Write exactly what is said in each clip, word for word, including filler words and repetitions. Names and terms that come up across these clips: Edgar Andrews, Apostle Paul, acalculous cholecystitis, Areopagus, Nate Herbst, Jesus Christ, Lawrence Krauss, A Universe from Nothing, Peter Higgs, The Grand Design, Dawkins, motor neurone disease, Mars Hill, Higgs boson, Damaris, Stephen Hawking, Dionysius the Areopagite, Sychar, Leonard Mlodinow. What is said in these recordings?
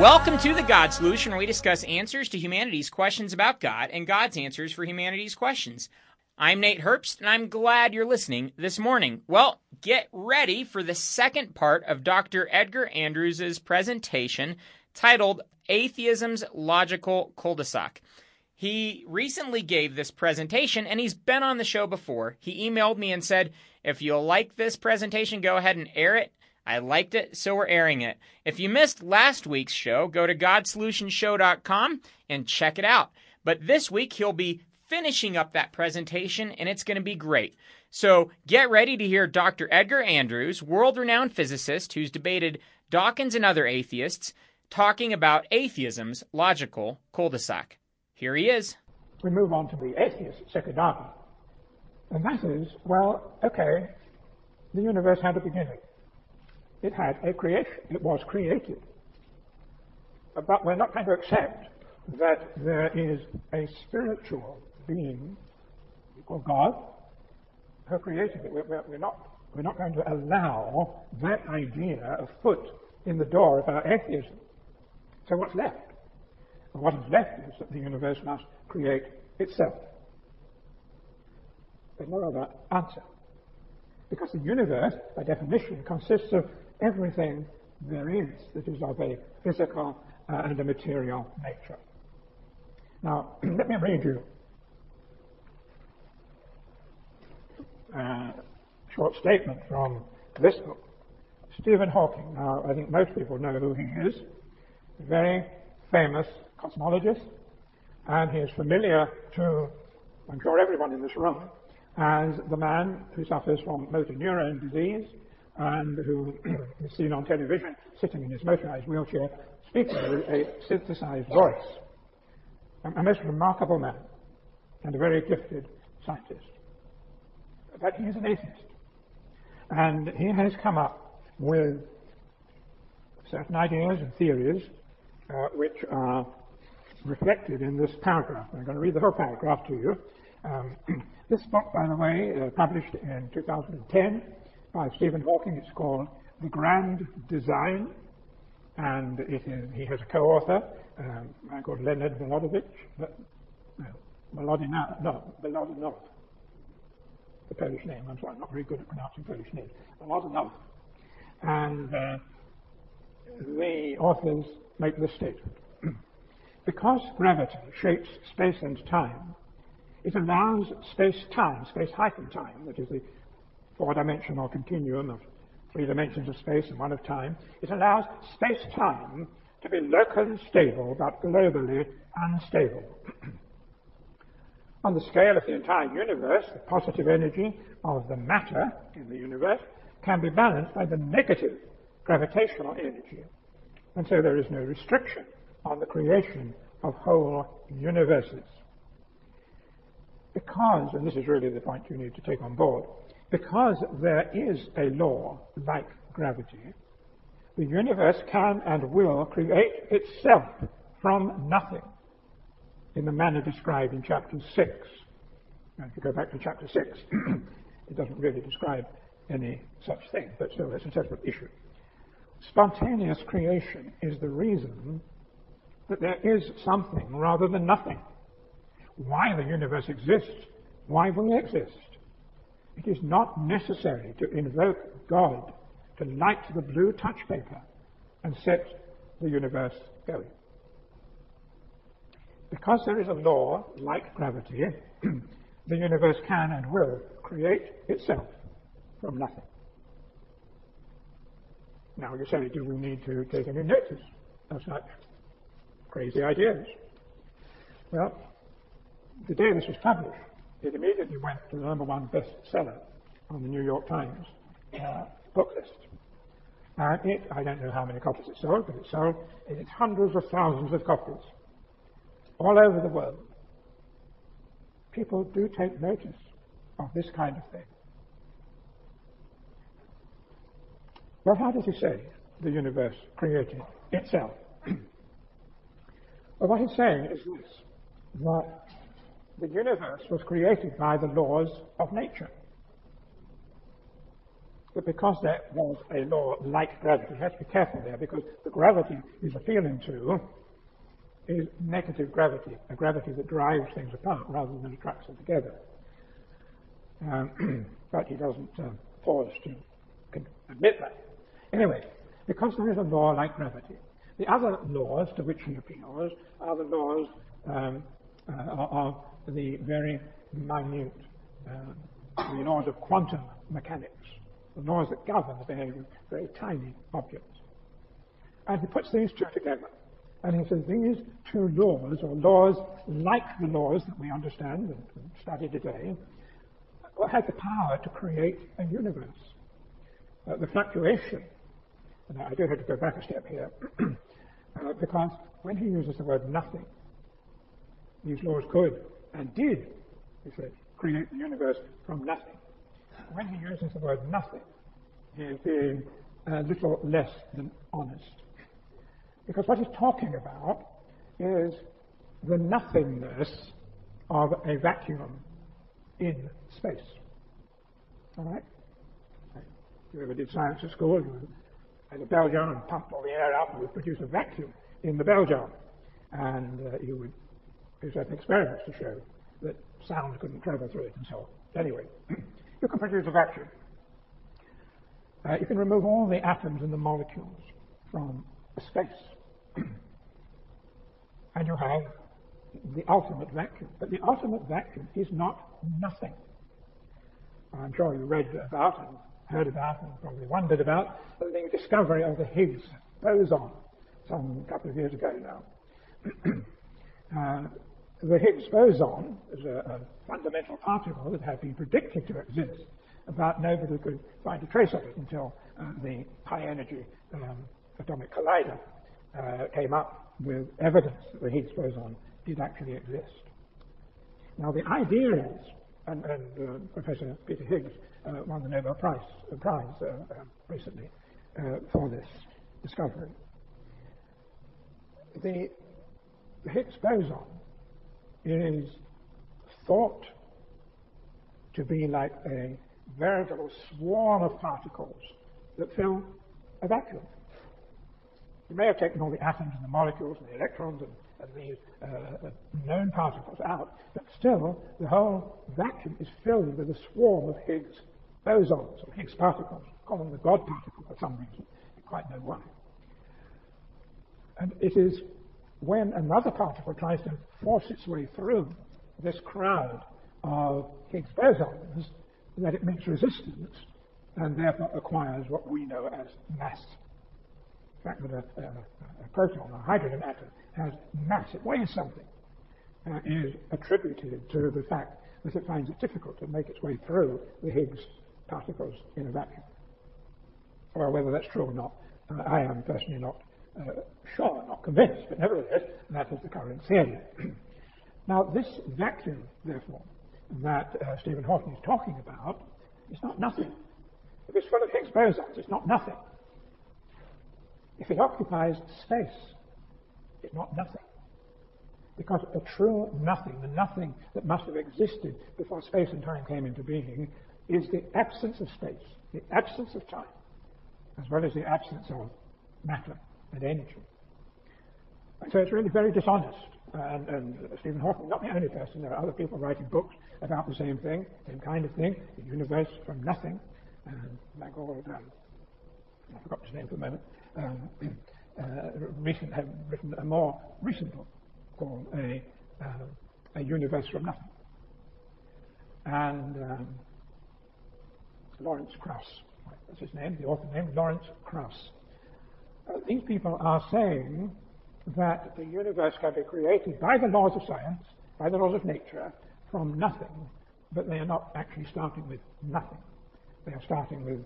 Welcome to The God Solution, where we discuss answers to humanity's questions about God and God's answers for humanity's questions. I'm Nate Herbst, and I'm glad you're listening this morning. Well, get ready for the second part of Doctor Edgar Andrews' presentation titled Atheism's Logical Cul-de-sac. He recently gave this presentation, and he's been on the show before. He emailed me and said, if you like this presentation, go ahead and air it. I liked it, so we're airing it. If you missed last week's show, go to god solution show dot com and check it out. But this week, he'll be finishing up that presentation, and it's going to be great. So get ready to hear Doctor Edgar Andrews, world-renowned physicist who's debated Dawkins and other atheists, talking about atheism's logical cul-de-sac. Here he is. We move on to the atheist second argument. And that is, well, okay, the universe had a beginning. It had a creation. It was created. But we're not going to accept that there is a spiritual being called God who created it. We're, we're, not, we're not going to allow that idea a foot in the door of our atheism. So what's left? And what is left is that the universe must create itself. There's no other answer. Because the universe, by definition, consists of everything there is that is of a physical uh, and a material nature. Now, let me read you a short statement from this book. Stephen Hawking. Now, I think most people know who he is. A very famous cosmologist, and he is familiar to, I'm sure, everyone in this room, as the man who suffers from motor neurone disease and who is seen on television sitting in his motorized wheelchair speaking with a synthesized voice. A, a most remarkable man and a very gifted scientist. But he is an atheist. And he has come up with certain ideas and theories uh, which are reflected in this paragraph. I'm going to read the whole paragraph to you. Um, this book, by the way, uh, published in two thousand ten by Stephen Hawking, it's called The Grand Design, and it is, he has a co-author, um, a man called Leonard Mlodinow, Mlodinow, no, Mlodinow, the Polish name, I'm sorry, I'm not very good at pronouncing Polish names, Mlodinow, and uh, the authors make this statement. Because gravity shapes space and time, it allows space-time, space-hyphen time, that is the four-dimensional continuum of three dimensions of space and one of time, it allows space-time to be locally stable but globally unstable. On the scale of the entire universe, the positive energy of the matter in the universe can be balanced by the negative gravitational energy, and so there is no restriction on the creation of whole universes. Because, and this is really the point you need to take on board, because there is a law like gravity, the universe can and will create itself from nothing in the manner described in chapter six. Now, if you go back to chapter six, it doesn't really describe any such thing, but still it's a separate issue. Spontaneous creation is the reason that there is something rather than nothing. Why the universe exists, why we exist. It is not necessary to invoke God to light the blue touch paper and set the universe going. Because there is a law like gravity, the universe can and will create itself from nothing. Now you say, do we need to take any notice of such crazy ideas? Well, the day this was published, it immediately went to the number one bestseller on the New York Times uh, book list. And it, I don't know how many copies it sold, but it sold it's hundreds of thousands of copies all over the world. People do take notice of this kind of thing. Well, how does he say the universe created itself? Well, what he's saying is this, that the universe was created by the laws of nature. But because that was a law like gravity, you have to be careful there, because the gravity is appealing to is negative gravity, a gravity that drives things apart rather than attracts them together. Um, but he doesn't um, pause to admit that. Anyway, because there is a law like gravity, the other laws to which he appeals are the laws um, uh, of the very minute, uh, the laws of quantum mechanics. The laws that govern the behavior of very tiny objects. And he puts these two together. And he says these two laws, or laws like the laws that we understand and study today, had the power to create a universe. Uh, the fluctuation, and I do have to go back a step here, uh, because when he uses the word nothing, these laws could and did, he said, create the universe from nothing. When he uses the word nothing, he is being a little less than honest. Because what he's talking about is the nothingness of a vacuum in space. All right? If you ever did science at school, you had a bell jar and pumped all the air out and would produce a vacuum in the bell jar. And uh, you would do certain experiments to show that sound couldn't travel through it and so on. Anyway. You can produce a vacuum. Uh, you can remove all the atoms and the molecules from space. And you have the ultimate vacuum. But the ultimate vacuum is not nothing. I'm sure you read about and heard about and probably wondered about the discovery of the Higgs boson some couple of years ago now. uh, The Higgs boson is a, a fundamental particle that had been predicted to exist, but nobody could find a trace of it until uh, the high-energy um, atomic collider uh, came up with evidence that the Higgs boson did actually exist. Now the idea is, and, and uh, Professor Peter Higgs uh, won the Nobel Prize, uh, prize uh, uh, recently uh, for this discovery. The, the Higgs boson is thought to be like a veritable swarm of particles that fill a vacuum. You may have taken all the atoms and the molecules and the electrons and, and these uh, known particles out, but still the whole vacuum is filled with a swarm of Higgs bosons, or Higgs particles. Call them the God particle for some reason. You quite know why. And it is when another particle tries to force its way through this crowd of Higgs bosons, that it meets resistance and therefore acquires what we know as mass. The fact that a, a, a proton or a hydrogen atom has mass, it weighs something, uh, is attributed to the fact that it finds it difficult to make its way through the Higgs particles in a vacuum. Well, whether that's true or not, uh, I am personally not Uh, sure, not convinced, but nevertheless, that is the current theory. Now, this vacuum, therefore, that uh, Stephen Hawking is talking about, is not nothing. If it's full of Higgs bosons, it's not nothing. If it occupies space, it's not nothing. Because a true nothing, the nothing that must have existed before space and time came into being, is the absence of space, the absence of time, as well as the absence of matter and energy. And so it's really very dishonest. Uh, and, and Stephen Hawking, not the only person, there are other people writing books about the same thing, same kind of thing, the universe from nothing. And like all, um, I forgot his name for the moment, um, uh, recent, have written a more recent book called A, um, a Universe from Nothing. And um, Lawrence Krauss, right, that's his name, the author name, Lawrence Krauss. Uh, these people are saying that the universe can be created by the laws of science, by the laws of nature, from nothing, but they are not actually starting with nothing. They are starting with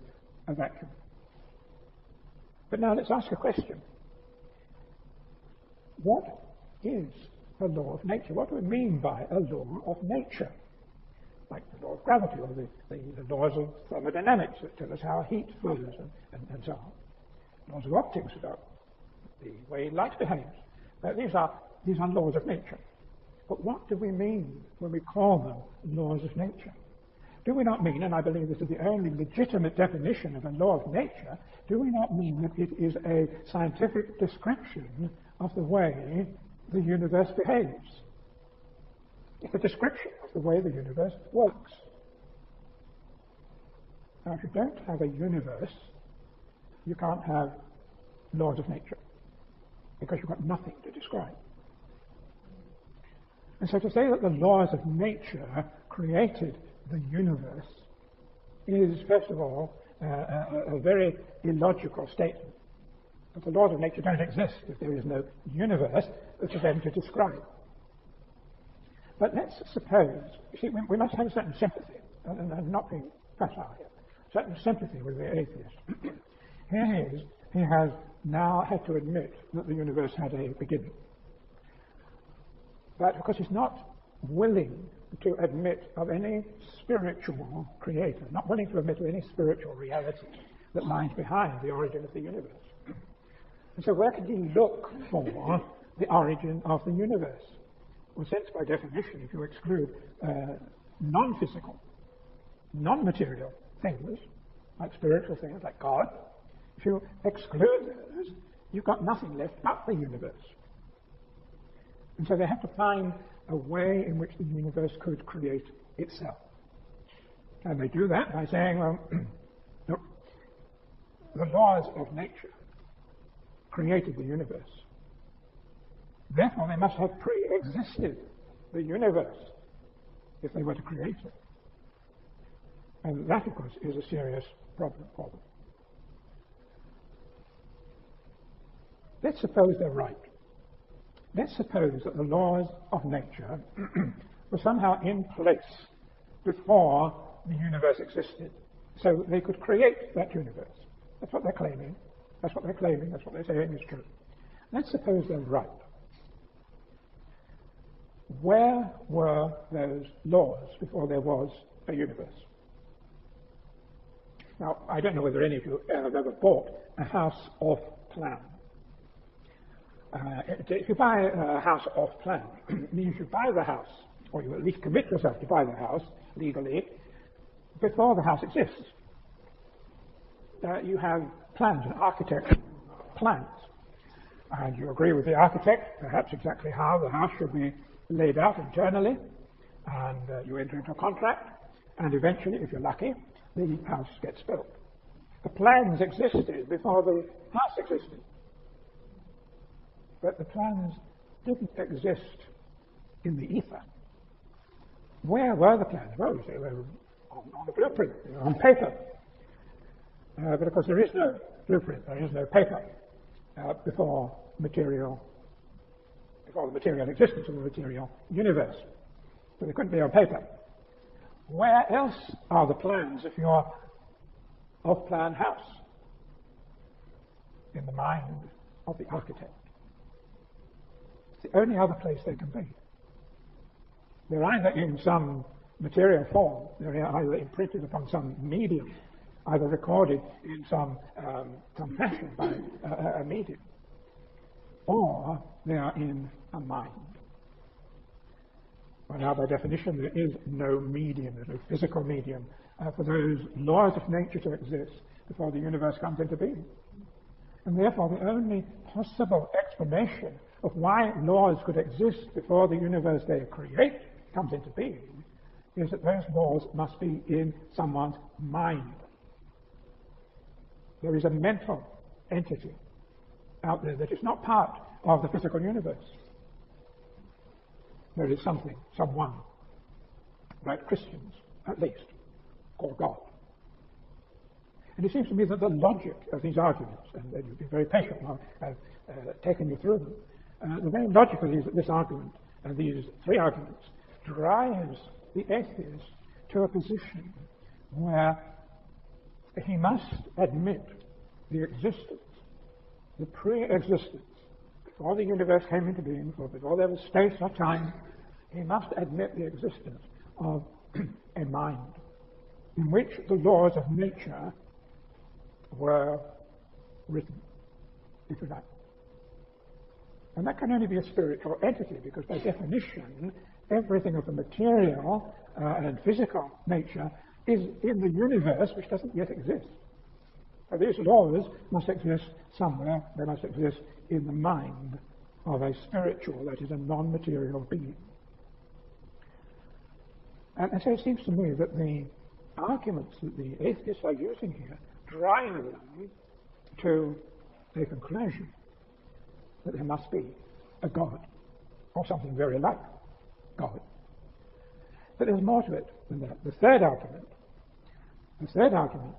a vacuum. But now let's ask a question. What is a law of nature? What do we mean by a law of nature? Like the law of gravity or the, the, the laws of thermodynamics that tell us how heat flows and, and, and so on. Laws of optics about the way light behaves. Now, these are these are laws of nature. But what do we mean when we call them laws of nature? do we not mean, and I believe this is the only legitimate definition of a law of nature, do we not mean that it is a scientific description of the way the universe behaves? It's a description of the way the universe works. Now, if you don't have a universe, you can't have laws of nature, because you've got nothing to describe. And so to say that the laws of nature created the universe is, first of all, uh, a, a very illogical statement. But the laws of nature don't exist if there is no universe for them to describe. But let's suppose, you see, we, we must have a certain sympathy, and I'm not being facile here, certain sympathy with the atheist. Here he is, he has now had to admit that the universe had a beginning. But because he's not willing to admit of any spiritual creator, not willing to admit of any spiritual reality that lies behind the origin of the universe. And so where can he look for the origin of the universe? Well, since by definition, if you exclude uh, non-physical, non-material things, like spiritual things, like God, if you exclude those, you've got nothing left but the universe. And so they have to find a way in which the universe could create itself. And they do that by saying, well, look, the laws of nature created the universe. Therefore, they must have pre-existed the universe if they were to create it. And that, of course, is a serious problem for them. Let's suppose they're right. Let's suppose that the laws of nature were somehow in place before the universe existed, so they could create that universe. That's what they're claiming. That's what they're claiming. That's what they're saying is true. Let's suppose they're right. Where were those laws before there was a universe? Now, I don't know whether any of you have ever bought a house off plan. Uh, if you buy a house off plan, it means you buy the house, or you at least commit yourself to buy the house legally, before the house exists. Uh, you have plans, an architect plans, and you agree with the architect perhaps exactly how the house should be laid out internally, and uh, you enter into a contract, and eventually, if you're lucky, the house gets built. The plans existed before the house existed. But the plans didn't exist in the ether. Where were the plans? Well, you see, they were on, on the blueprint, you know, on paper. Uh, but of course, there is no blueprint, there is no paper uh, before material, before the material existence of the material universe. So they couldn't be on paper. Where else are the plans if you're off-plan house? In the mind of the architect. The only other place they can be. They're either in some material form, they're either imprinted upon some medium, either recorded in some, um, some fashion by a, a medium, or they are in a mind. Well, now by definition there is no medium, there's no physical medium uh, for those laws of nature to exist before the universe comes into being. And therefore the only possible explanation of why laws could exist before the universe they create comes into being is that those laws must be in someone's mind. There is a mental entity out there that is not part of the physical universe. There is something, someone, like Christians at least, called God. And it seems to me that the logic of these arguments, and you'll be very patient, I've uh, taken you through them, Uh, the very logic of these, this argument, and uh, these three arguments, drives the atheist to a position where he must admit the existence, the pre-existence, before the universe came into being, or before there was space or time, he must admit the existence of a mind in which the laws of nature were written, if you like. And that can only be a spiritual entity, because by definition, everything of the material uh, and physical nature is in the universe which doesn't yet exist. Now, these laws must exist somewhere. They must exist in the mind of a spiritual, that is, a non-material being. And, and so it seems to me that the arguments that the atheists are using here drive them to a conclusion that there must be a God, or something very like God. But there's more to it than that. The third argument, the third argument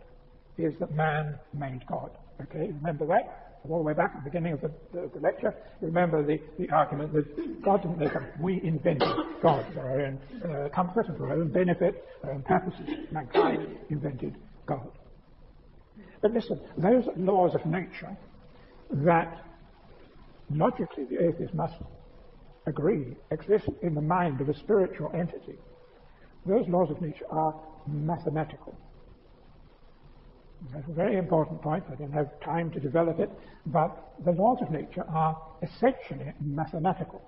is that man made God. Okay, remember that? All the way back at the beginning of the, the, the lecture, remember the, the argument that God didn't make us, we invented God for our own uh, comfort and for our own benefit, our own purposes. Mankind invented God. But listen, those laws of nature that logically the atheist must agree exist in the mind of a spiritual entity, those laws of nature are mathematical. That's a very important point. I didn't have time to develop it, but the laws of nature are essentially mathematical.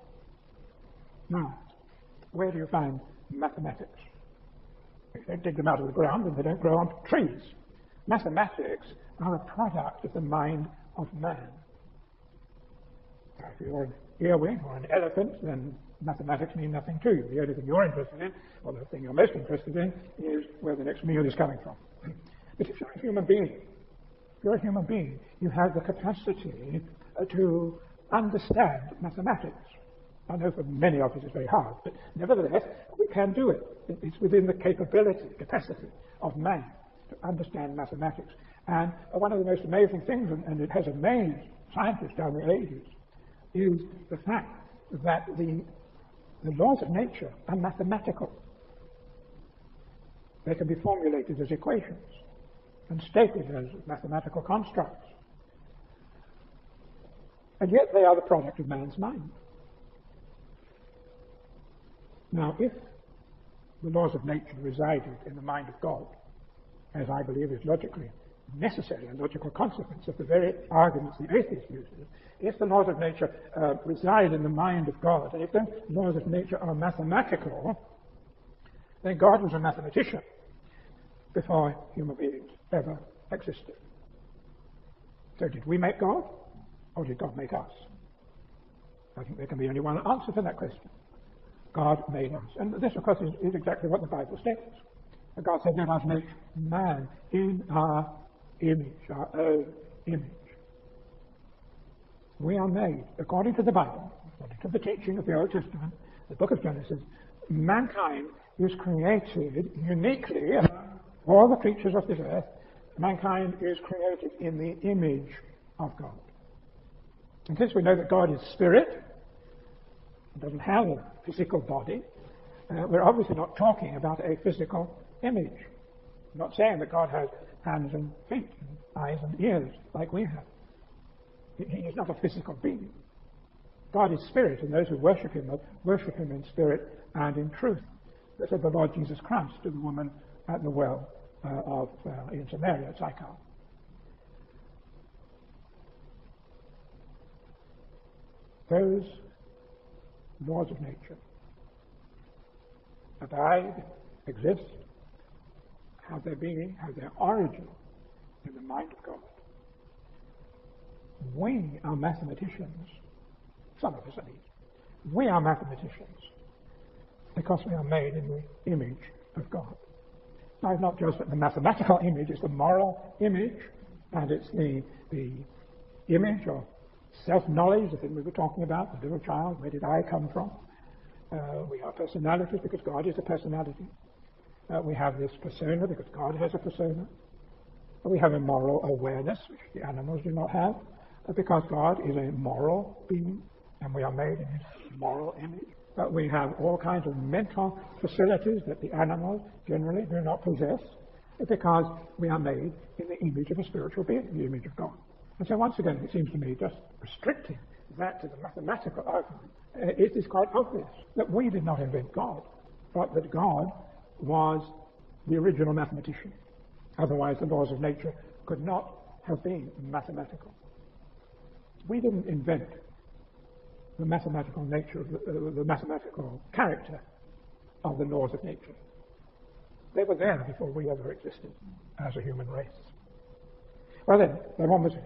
Now, where do you find mathematics? You don't dig them out of the ground and they don't grow onto trees. Mathematics are a product of the mind of man. If you're an earwig or an elephant, then mathematics mean nothing to you. The only thing you're interested in, or the thing you're most interested in, is where the next meal is coming from. But if you're a human being, if you're a human being, you have the capacity to understand mathematics. I know for many of us it's very hard, but nevertheless, we can do it. It's within the capability, capacity of man to understand mathematics. And one of the most amazing things, and it has amazed scientists down the ages, is the fact that the, the laws of nature are mathematical. They can be formulated as equations and stated as mathematical constructs. And yet they are the product of man's mind. Now, if the laws of nature resided in the mind of God, as I believe is logically necessary, a logical consequence of the very arguments the atheist uses, if the laws of nature uh, reside in the mind of God, and if the laws of nature are mathematical, then God was a mathematician before human beings ever existed. So did we make God, or did God make us? I think there can be only one answer to that question. God made us. And this, of course, is, is exactly what the Bible states. And God said, let us make man in our image, our own image. We are made, according to the Bible, according to the teaching of the Old Testament, the book of Genesis, mankind is created uniquely. All the creatures of this earth, mankind is created in the image of God. And since we know that God is spirit, doesn't have a physical body, uh, we're obviously not talking about a physical image. I'm not saying that God has hands and feet and eyes and ears like we have. He is not a physical being. God is spirit, and those who worship him worship him in spirit and in truth. That's what the Lord Jesus Christ to the woman at the well uh, of uh, in Samaria, Sychar. Those laws of nature abide, exist, have their being, have their origin in the mind of God. We are mathematicians, some of us at least. We are mathematicians because we are made in the image of God. Now, it's not just the mathematical image, it's the moral image, and it's the, the image of self-knowledge, the thing we were talking about, the little child, where did I come from? Uh, we are personalities because God is a personality. Uh, we have this persona because God has a persona. We have a moral awareness, which the animals do not have, because God is a moral being, and we are made in his moral image. But we have all kinds of mental facilities that the animals generally do not possess because we are made in the image of a spiritual being, the image of God. And so once again, it seems to me, just restricting that to the mathematical argument, it is quite obvious that we did not invent God, but that God was the original mathematician. Otherwise, the laws of nature could not have been mathematical. We didn't invent the mathematical nature, of the, uh, the mathematical character of the laws of nature. They were there before we ever existed as a human race. Well then, they're on the stage.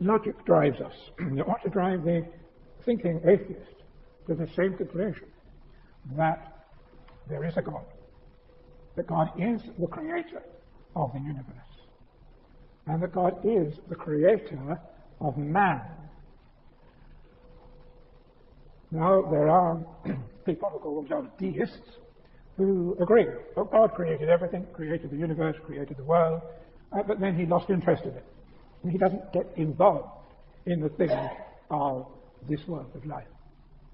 Logic drives us. It ought to drive the thinking atheist to the same conclusion that there is a God, that God is the creator of the universe, and that God is the creator of man. Now, there are people who call themselves deists who agree that God created everything, created the universe, created the world, uh, but then he lost interest in it. He doesn't get involved in the things of this world of life.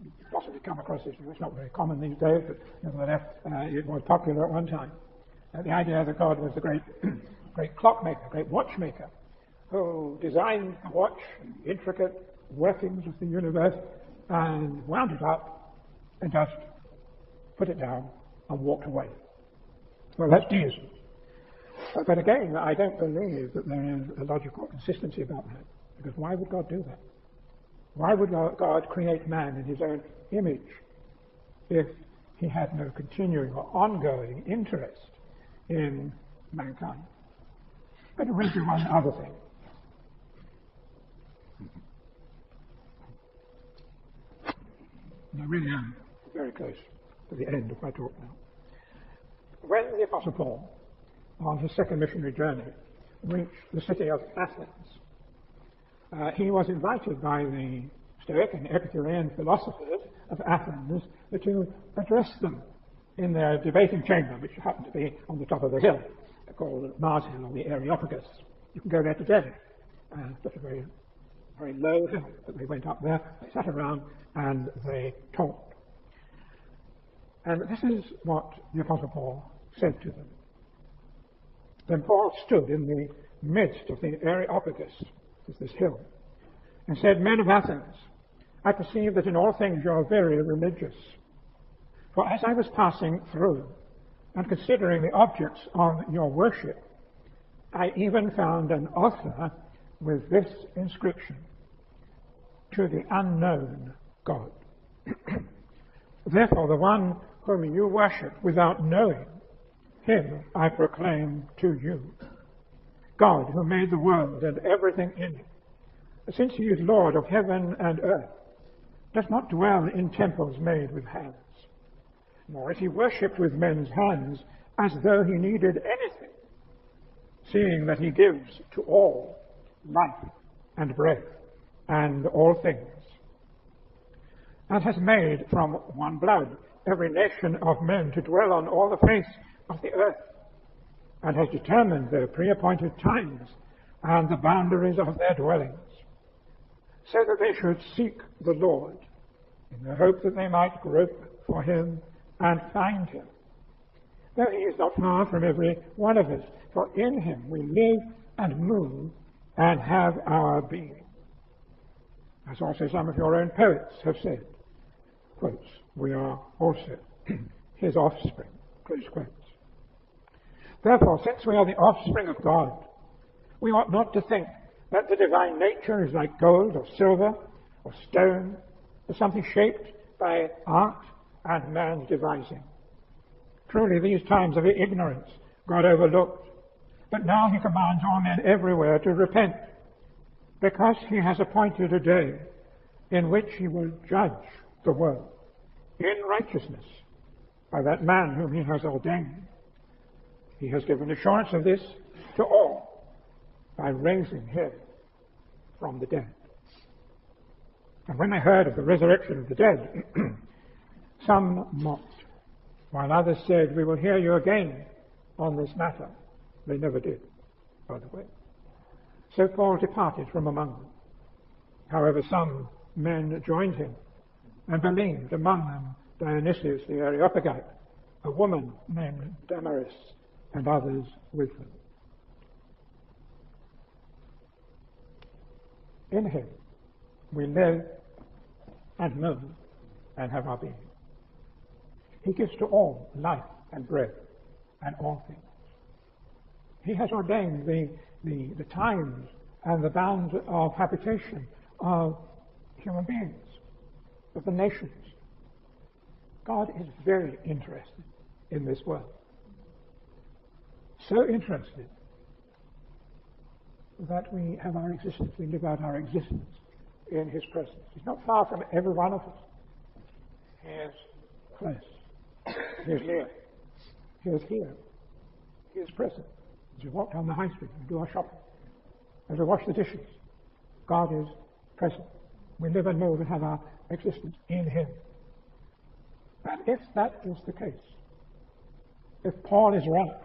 You possibly come across this view. It's not very common these days, but nevertheless, uh, it was popular at one time. Uh, the idea that God was the great, great clockmaker, great watchmaker, who designed the watch, the intricate workings of the universe, and wound it up and just put it down and walked away. Well, that's deism. Uh, but again, I don't believe that there is a logical consistency about that, because why would God do that? Why would God create man in his own image if he had no continuing or ongoing interest in mankind? But there will be one other thing. And I really am very close to the end of my talk now. When the Apostle Paul, on his second missionary journey, reached the city of Athens, Uh, he was invited by the Stoic and Epicurean philosophers of Athens to address them in their debating chamber, which happened to be on the top of a hill called Mars Hill, or the Areopagus. You can go there today. Uh, such a very, very low hill, but they went up there, they sat around, and they talked. And this is what the Apostle Paul said to them. Then Paul stood in the midst of the Areopagus, this hill, and said, "Men of Athens, I perceive that in all things you are very religious. For as I was passing through and considering the objects of your worship, I even found an altar with this inscription: to the unknown God. Therefore the one whom you worship without knowing, him I proclaim to you. God, who made the world and everything in it, since he is Lord of heaven and earth, does not dwell in temples made with hands, nor is he worshipped with men's hands as though he needed anything, seeing that he gives to all life and breath and all things, and has made from one blood every nation of men to dwell on all the face of the earth, and has determined their pre-appointed times and the boundaries of their dwellings, so that they should seek the Lord in the hope that they might grope for him and find him. Though he is not far from every one of us, for in him we live and move and have our being. As also some of your own poets have said, quotes, we are also his offspring, close quotes. Therefore, since we are the offspring of God, we ought not to think that the divine nature is like gold or silver or stone, or something shaped by art and man's devising. Truly, these times of ignorance God overlooked, but now he commands all men everywhere to repent, because he has appointed a day in which he will judge the world in righteousness by that man whom he has ordained. He has given assurance of this to all by raising him from the dead." And when they heard of the resurrection of the dead, some mocked, while others said, "We will hear you again on this matter." They never did, by the way. So Paul departed from among them. However, some men joined him and believed, among them Dionysius the Areopagite, a woman named Damaris, and others with them. In him we live and move and have our being. He gives to all life and breath and all things. He has ordained the, the, the times and the bounds of habitation of human beings, of the nations. God is very interested in this world. So interested that we have our existence, we live out our existence in his presence. He's not far from every one of us. He is close. He is near. He is here. He is present. As we walk down the high street, we do our shopping, as we wash the dishes, God is present. We live and know we have our existence in him. But if that is the case, if Paul is right,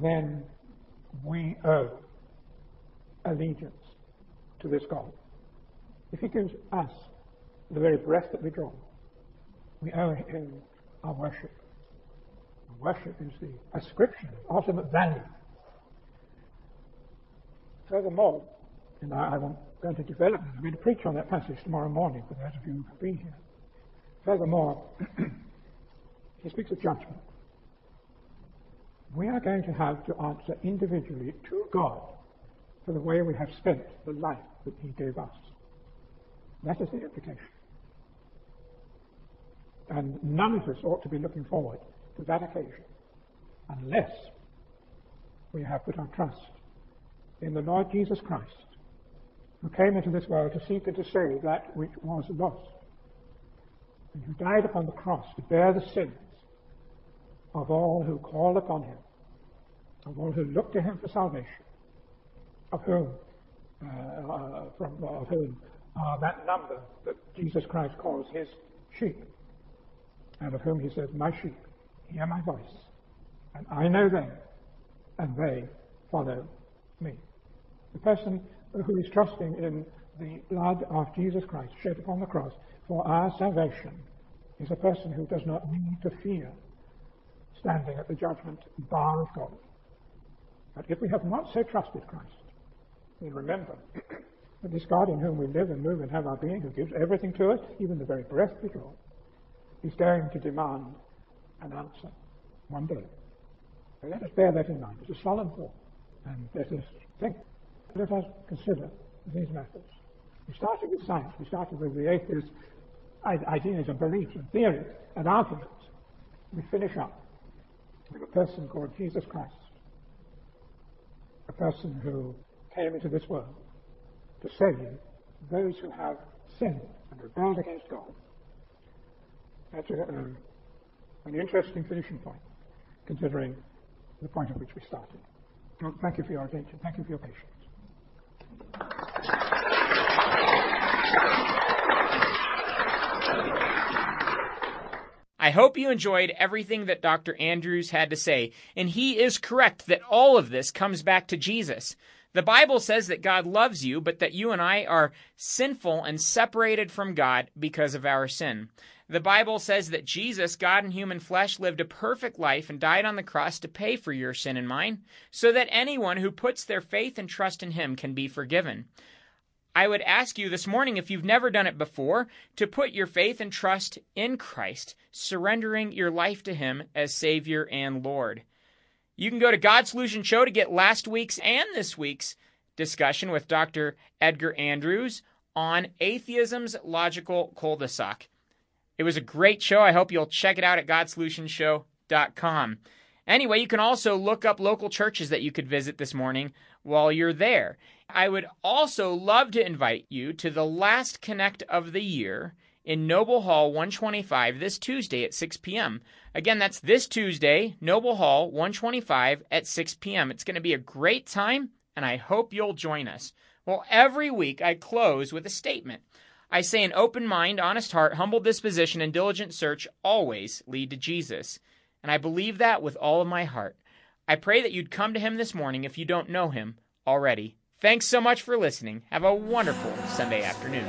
then we owe allegiance to this God. If he gives us the very breath that we draw, we owe him our worship. And worship is the ascription of ultimate value. Furthermore, and I, I'm going to develop, I'm going to preach on that passage tomorrow morning for those of you who have been here. Furthermore, he speaks of judgment. We are going to have to answer individually to God for the way we have spent the life that he gave us. That is the implication. And none of us ought to be looking forward to that occasion unless we have put our trust in the Lord Jesus Christ, who came into this world to seek and to save that which was lost, and who died upon the cross to bear the sins of all who called upon him, of all who looked to him for salvation, of whom, uh, uh, from, uh, of whom are that number that Jesus Christ calls his sheep, and of whom he says, "My sheep hear my voice, and I know them, and they follow me." The person who is trusting in the blood of Jesus Christ shed upon the cross for our salvation is a person who does not need to fear standing at the judgment bar of God. But if we have not so trusted Christ, we remember that this God in whom we live and move and have our being, who gives everything to us, even the very breath we draw, is going to demand an answer one day. So let us bear that in mind. It's a solemn thought. And let us think. Let us consider these matters. We started with science. We started with the atheist ideas and beliefs and theories and arguments. We finish up with a person called Jesus Christ, a person who came into this world to save those who have sinned and rebelled against God. That's a, um, an interesting finishing point, considering the point at which we started. Well, thank you for your attention. Thank you for your patience. I hope you enjoyed everything that Doctor Andrews had to say, and he is correct that all of this comes back to Jesus. The Bible says that God loves you, but that you and I are sinful and separated from God because of our sin. The Bible says that Jesus, God in human flesh, lived a perfect life and died on the cross to pay for your sin and mine, so that anyone who puts their faith and trust in him can be forgiven. I would ask you this morning, if you've never done it before, to put your faith and trust in Christ, surrendering your life to him as Savior and Lord. You can go to God's Solution Show to get last week's and this week's discussion with Doctor Edgar Andrews on atheism's logical cul-de-sac. It was a great show. I hope you'll check it out at god solution show dot com. Anyway, you can also look up local churches that you could visit this morning while you're there. I would also love to invite you to the last Connect of the year in Noble Hall one twenty-five this Tuesday at six p.m. Again, that's this Tuesday, Noble Hall one twenty-five at six p.m. It's going to be a great time, and I hope you'll join us. Well, every week I close with a statement. I say an open mind, honest heart, humble disposition, and diligent search always lead to Jesus. And I believe that with all of my heart. I pray that you'd come to him this morning if you don't know him already. Thanks so much for listening. Have a wonderful Sunday afternoon.